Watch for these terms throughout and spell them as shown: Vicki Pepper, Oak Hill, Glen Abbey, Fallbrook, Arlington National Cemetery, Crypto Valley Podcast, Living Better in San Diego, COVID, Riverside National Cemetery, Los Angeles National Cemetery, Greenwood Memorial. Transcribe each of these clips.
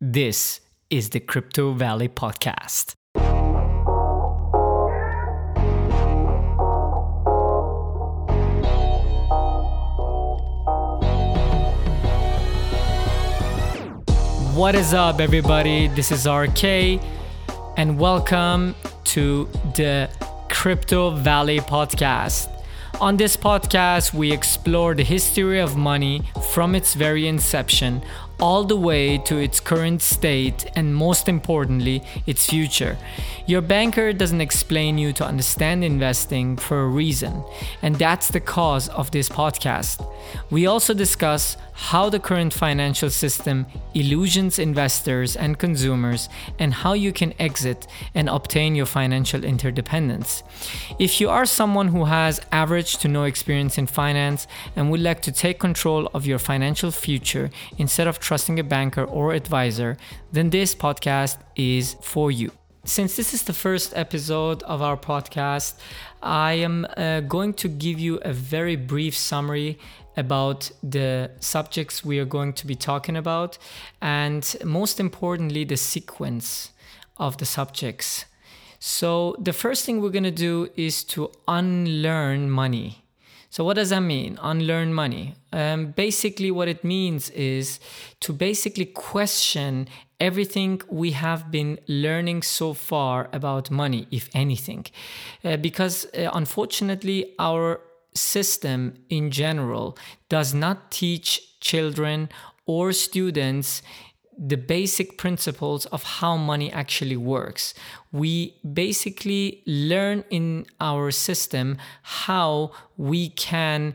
This is the Crypto Valley Podcast. What is up, everybody? This is RK, and welcome to the Crypto Valley Podcast. On this podcast, we explore the history of money from its very inception all the way to its current state and, most importantly, its future. Your banker doesn't explain you to understand investing for a reason, and that's the cause of this podcast. We also discuss how the current financial system illusions investors and consumers and how you can exit and obtain your financial interdependence. If you are someone who has average to no experience in finance and would like to take control of your financial future instead of trusting a banker or advisor, then this podcast is for you. Since this is the first episode of our podcast, I am going to give you a very brief summary about the subjects we are going to be talking about, and most importantly, the sequence of the subjects. So the first thing we're going to do is to unlearn money. So what does that mean, unlearn money? Basically what it means is to basically question everything we have been learning so far about money, if anything. Because unfortunately, our system in general does not teach children or students the basic principles of how money actually works. We basically learn in our system how we can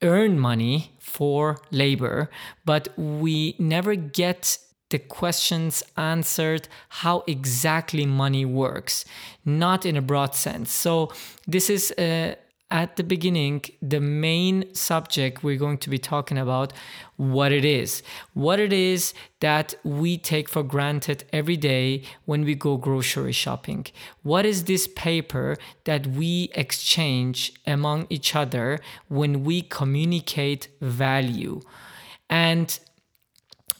earn money for labor, but we never get the questions answered how exactly money works, not in a broad sense. So this is at the beginning, the main subject we're going to be talking about, what it is that we take for granted every day when we go grocery shopping. What is this paper that we exchange among each other when we communicate value? And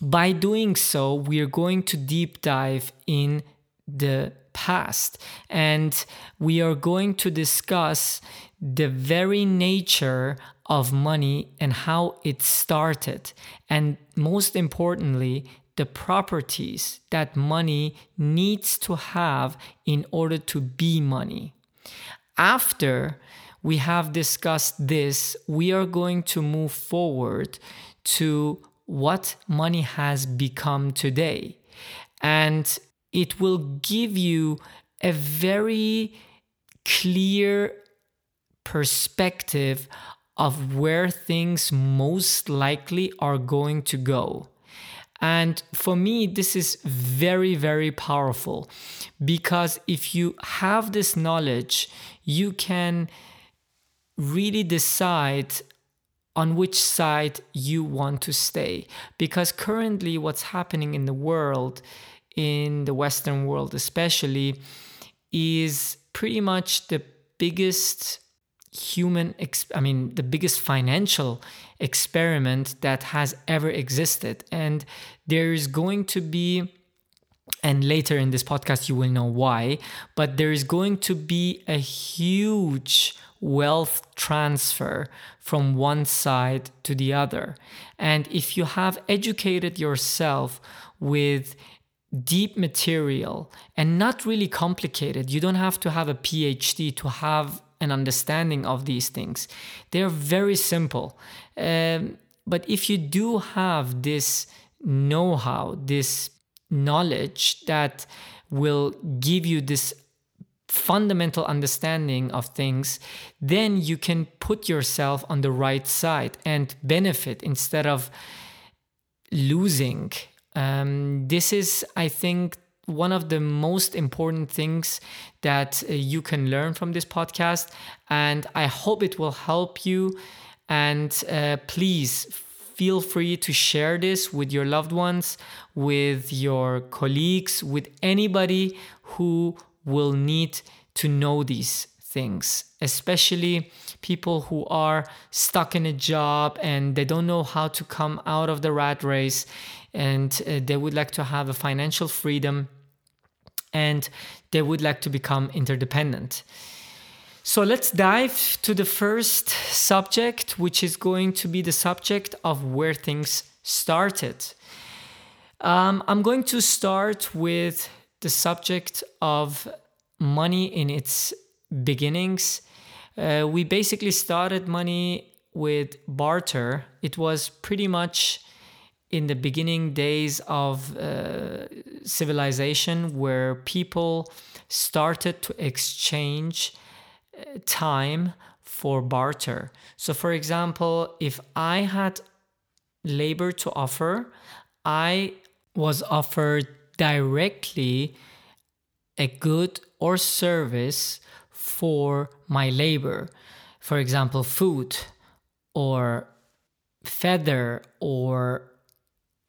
by doing so, we are going to deep dive in the past, and we are going to discuss the very nature of money and how it started, and most importantly, the properties that money needs to have in order to be money. After we have discussed this, we are going to move forward to what money has become today, and it will give you a very clear perspective of where things most likely are going to go. And for me, this is very, very powerful, because if you have this knowledge, you can really decide on which side you want to stay. Because currently what's happening in the world, in the Western world especially, is pretty much the biggest biggest financial experiment that has ever existed. And there is going to be, and later in this podcast you will know why, but there is going to be a huge wealth transfer from one side to the other. And if you have educated yourself with deep material and not really complicated, you don't have to have a PhD to have an understanding of these things. They're very simple. But if you do have this know-how, this knowledge that will give you this fundamental understanding of things, then you can put yourself on the right side and benefit instead of losing. This is, I think, one of the most important things that you can learn from this podcast, and I hope it will help you. And please feel free to share this with your loved ones, with your colleagues, with anybody who will need to know these things, especially people who are stuck in a job and they don't know how to come out of the rat race, and they would like to have a financial freedom and they would like to become interdependent. So let's dive to the first subject, which is going to be the subject of where things started. I'm going to start with the subject of money in its beginnings. We basically started money with barter. It was pretty much in the beginning days of civilization where people started to exchange time for barter. So for example, if I had labor to offer, I was offered directly a good or service for my labor. For example, food or feather or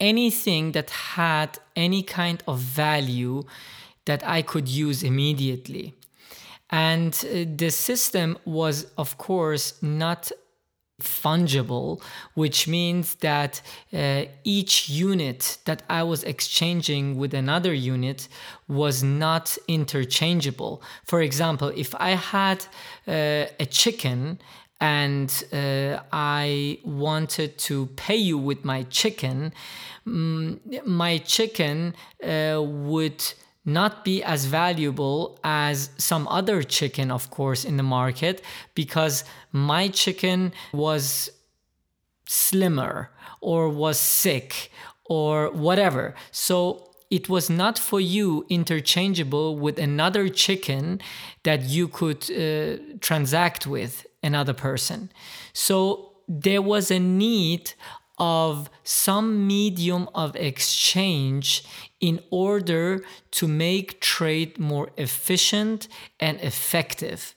anything that had any kind of value that I could use immediately. And the system was, of course, not fungible, which means that each unit that I was exchanging with another unit was not interchangeable. For example, if I had a chicken and I wanted to pay you with my chicken would not be as valuable as some other chicken, of course, in the market, because my chicken was slimmer or was sick or whatever. So it was not for you interchangeable with another chicken that you could transact with another person. So there was a need of some medium of exchange in order to make trade more efficient and effective.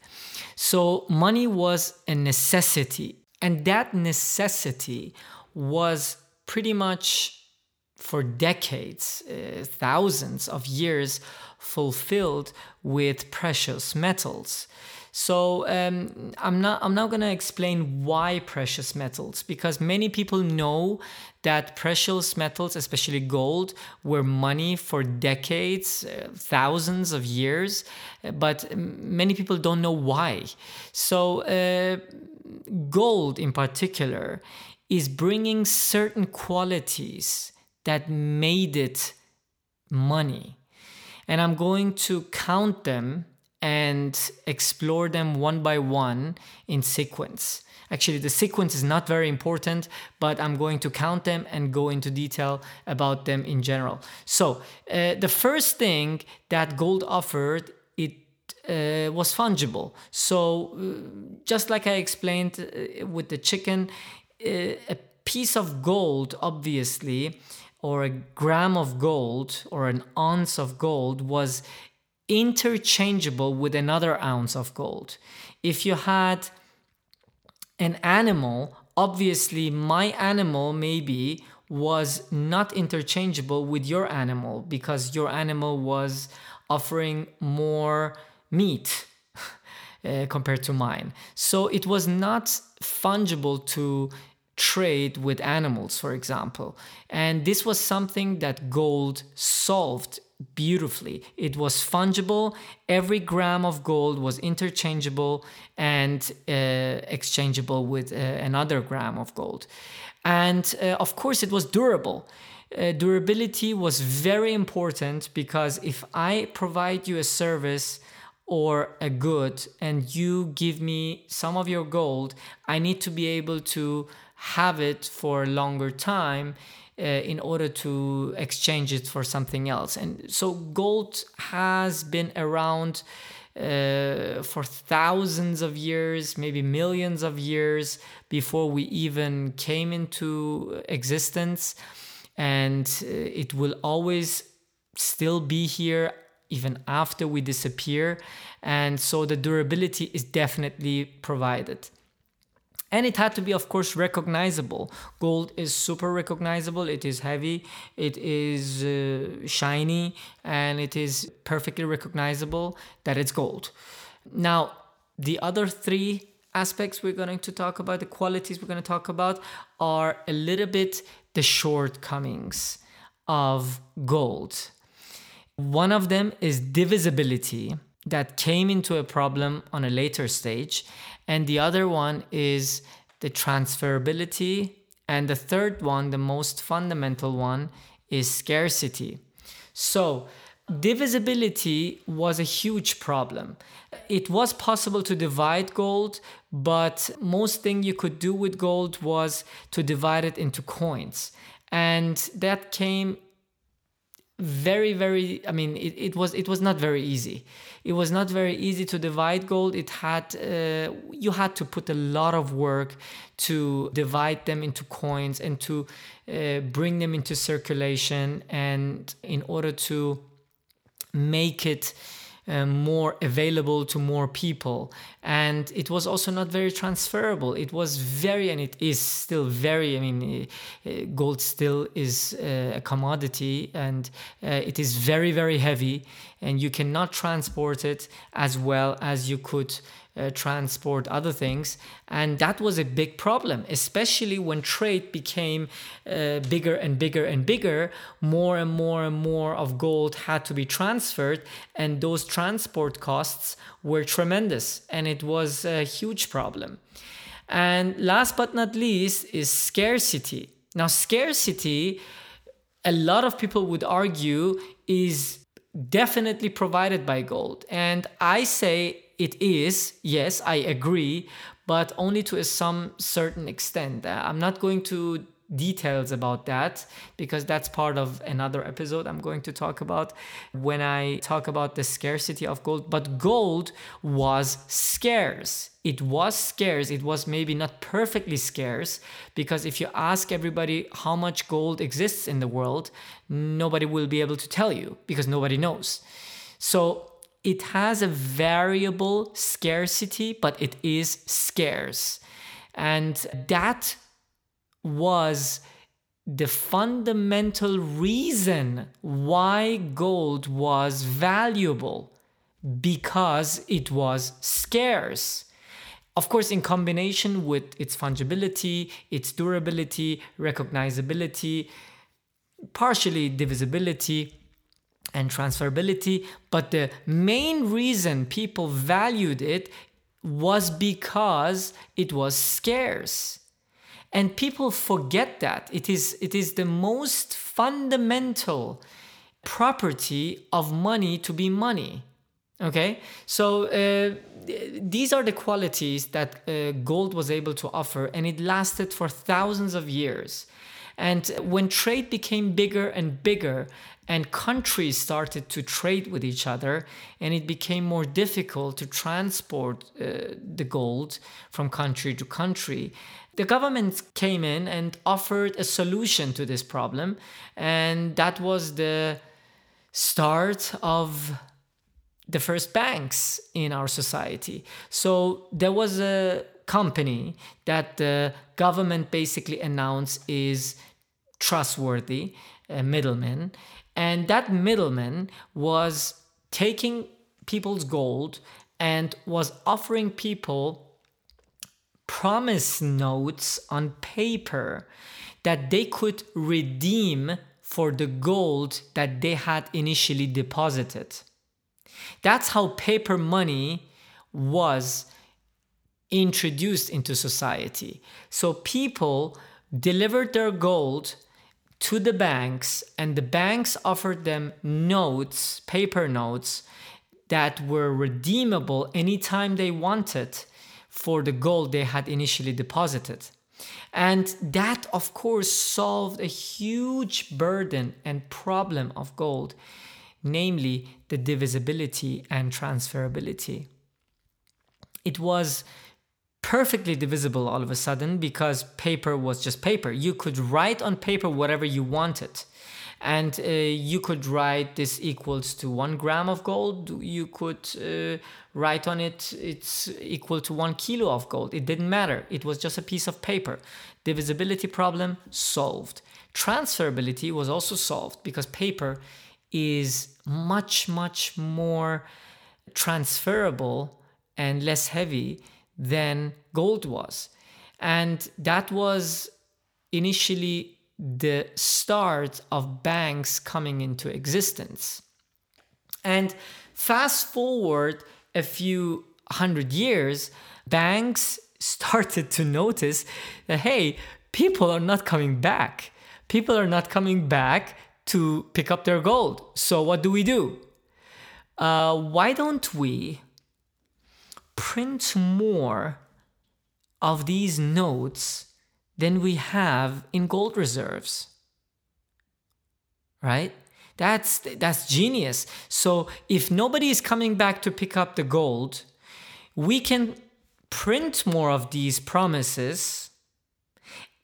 So money was a necessity, and that necessity was pretty much for decades, thousands of years, fulfilled with precious metals. So I'm now going to explain why precious metals, because many people know that precious metals, especially gold, were money for decades, thousands of years, but many people don't know why. So gold in particular is bringing certain qualities that made it money. And I'm going to count them and explore them one by one in sequence. Actually, the sequence is not very important, but I'm going to count them and go into detail about them in general. So the first thing that gold offered, it was fungible. So just like I explained with the chicken, a piece of gold, obviously, or a gram of gold or an ounce of gold was interchangeable with another ounce of gold. If you had an animal, obviously my animal maybe was not interchangeable with your animal because your animal was offering more meat compared to mine. So it was not fungible to trade with animals, for example. And this was something that gold solved beautifully. It was fungible. Every gram of gold was interchangeable and exchangeable with another gram of gold. And of course, it was durable. Durability was very important because if I provide you a service or a good and you give me some of your gold, I need to be able to have it for a longer time in order to exchange it for something else. And so gold has been around for thousands of years, maybe millions of years before we even came into existence. And it will always still be here even after we disappear. And so the durability is definitely provided. And it had to be, of course, recognizable. Gold is super recognizable. It is heavy, it is shiny, and it is perfectly recognizable that it's gold. Now, The other three aspects we're going to talk about, the qualities we're going to talk about, are a little bit the shortcomings of gold. One of them is divisibility that came into a problem on a later stage. And the other one is the transferability. And the third one, the most fundamental one, is scarcity. So divisibility was a huge problem. It was possible to divide gold, but most thing you could do with gold was to divide it into coins. And that came it was not very easy. It was not very easy to divide gold. It had, you had to put a lot of work to divide them into coins and to bring them into circulation, and in order to make it more available to more people. And it was also not very transferable. It was very, and it is still very, gold still is a commodity, and it is very, very heavy, and you cannot transport it as well as you could transport other things. And that was a big problem, especially when trade became bigger and bigger and bigger. More and more and more of gold had to be transferred, and those transport costs were tremendous, and it was a huge problem. And last but not least is scarcity. Now, scarcity, a lot of people would argue, is definitely provided by gold, and I say it is, yes, I agree, but only to some certain extent. I'm not going to details about that because that's part of another episode I'm going to talk about when I talk about the scarcity of gold. But gold was scarce. It was scarce. It was maybe not perfectly scarce, because if you ask everybody how much gold exists in the world, nobody will be able to tell you because nobody knows. So it has a variable scarcity, but it is scarce. And that was the fundamental reason why gold was valuable, because it was scarce. Of course, in combination with its fungibility, its durability, recognizability, partially divisibility, and transferability. But the main reason people valued it was because it was scarce. And people forget that. It is the most fundamental property of money to be money. Okay? So these are the qualities that gold was able to offer, and it lasted for thousands of years. And when trade became bigger and bigger, and countries started to trade with each other, and it became more difficult to transport the gold from country to country, the government came in and offered a solution to this problem. And that was the start of the first banks in our society. So there was a company that the government basically announced is trustworthy, a middleman. And that middleman was taking people's gold and was offering people promise notes on paper that they could redeem for the gold that they had initially deposited. That's how paper money was introduced into society. So people delivered their gold to the banks, and the banks offered them notes, paper notes, that were redeemable anytime they wanted for the gold they had initially deposited. And that, of course, solved a huge burden and problem of gold, namely the divisibility and transferability. It was perfectly divisible all of a sudden because paper was just paper. You could write on paper whatever you wanted. And you could write this equals to 1 gram of gold. You could write on it, it's equal to 1 kilo of gold. It didn't matter. It was just a piece of paper. Divisibility problem solved. Transferability was also solved because paper is much, much more transferable and less heavy than gold was. And that was initially the start of banks coming into existence. And fast forward a few hundred years, banks started to notice that, hey, people are not coming back. People are not coming back to pick up their gold. So what do we do? Why don't we print more of these notes than we have in gold reserves? Right? That's genius. So if nobody is coming back to pick up the gold, we can print more of these promises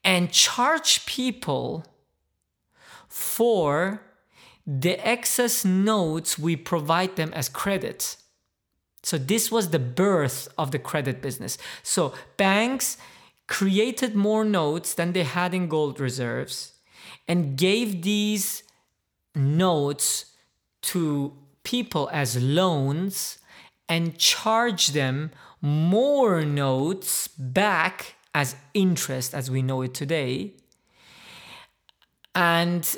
and charge people for the excess notes we provide them as credit. So this was the birth of the credit business. So banks created more notes than they had in gold reserves and gave these notes to people as loans and charge them more notes back as interest as we know it today, and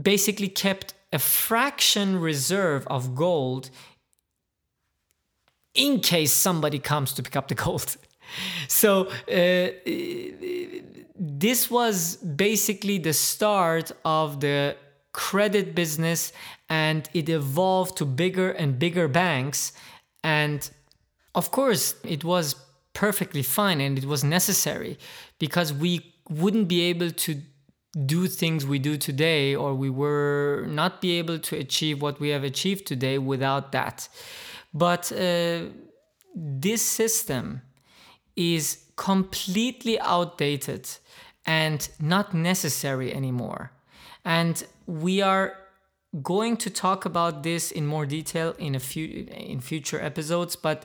basically kept a fraction reserve of gold in case somebody comes to pick up the gold. So this was basically the start of the credit business, and it evolved to bigger and bigger banks. And of course, it was perfectly fine and it was necessary because we wouldn't be able to do things we do today, or we were not be able to achieve what we have achieved today without that. But this system is completely outdated and not necessary anymore. And we are going to talk about this in more detail in future episodes. But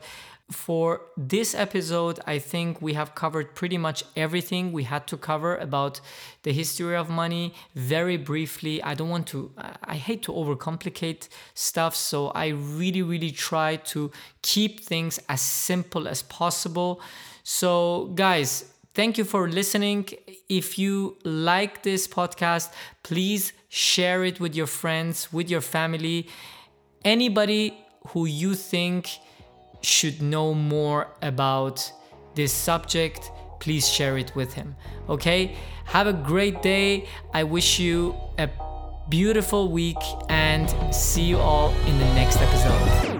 for this episode, I think we have covered pretty much everything we had to cover about the history of money very briefly. I hate to overcomplicate stuff, so I really, really try to keep things as simple as possible. So guys, thank you for listening. If you like this podcast, please share it with your friends, with your family, anybody who you think should know more about this subject. Please share it with him. Okay? Have a great day. I wish you a beautiful week and see you all in the next episode.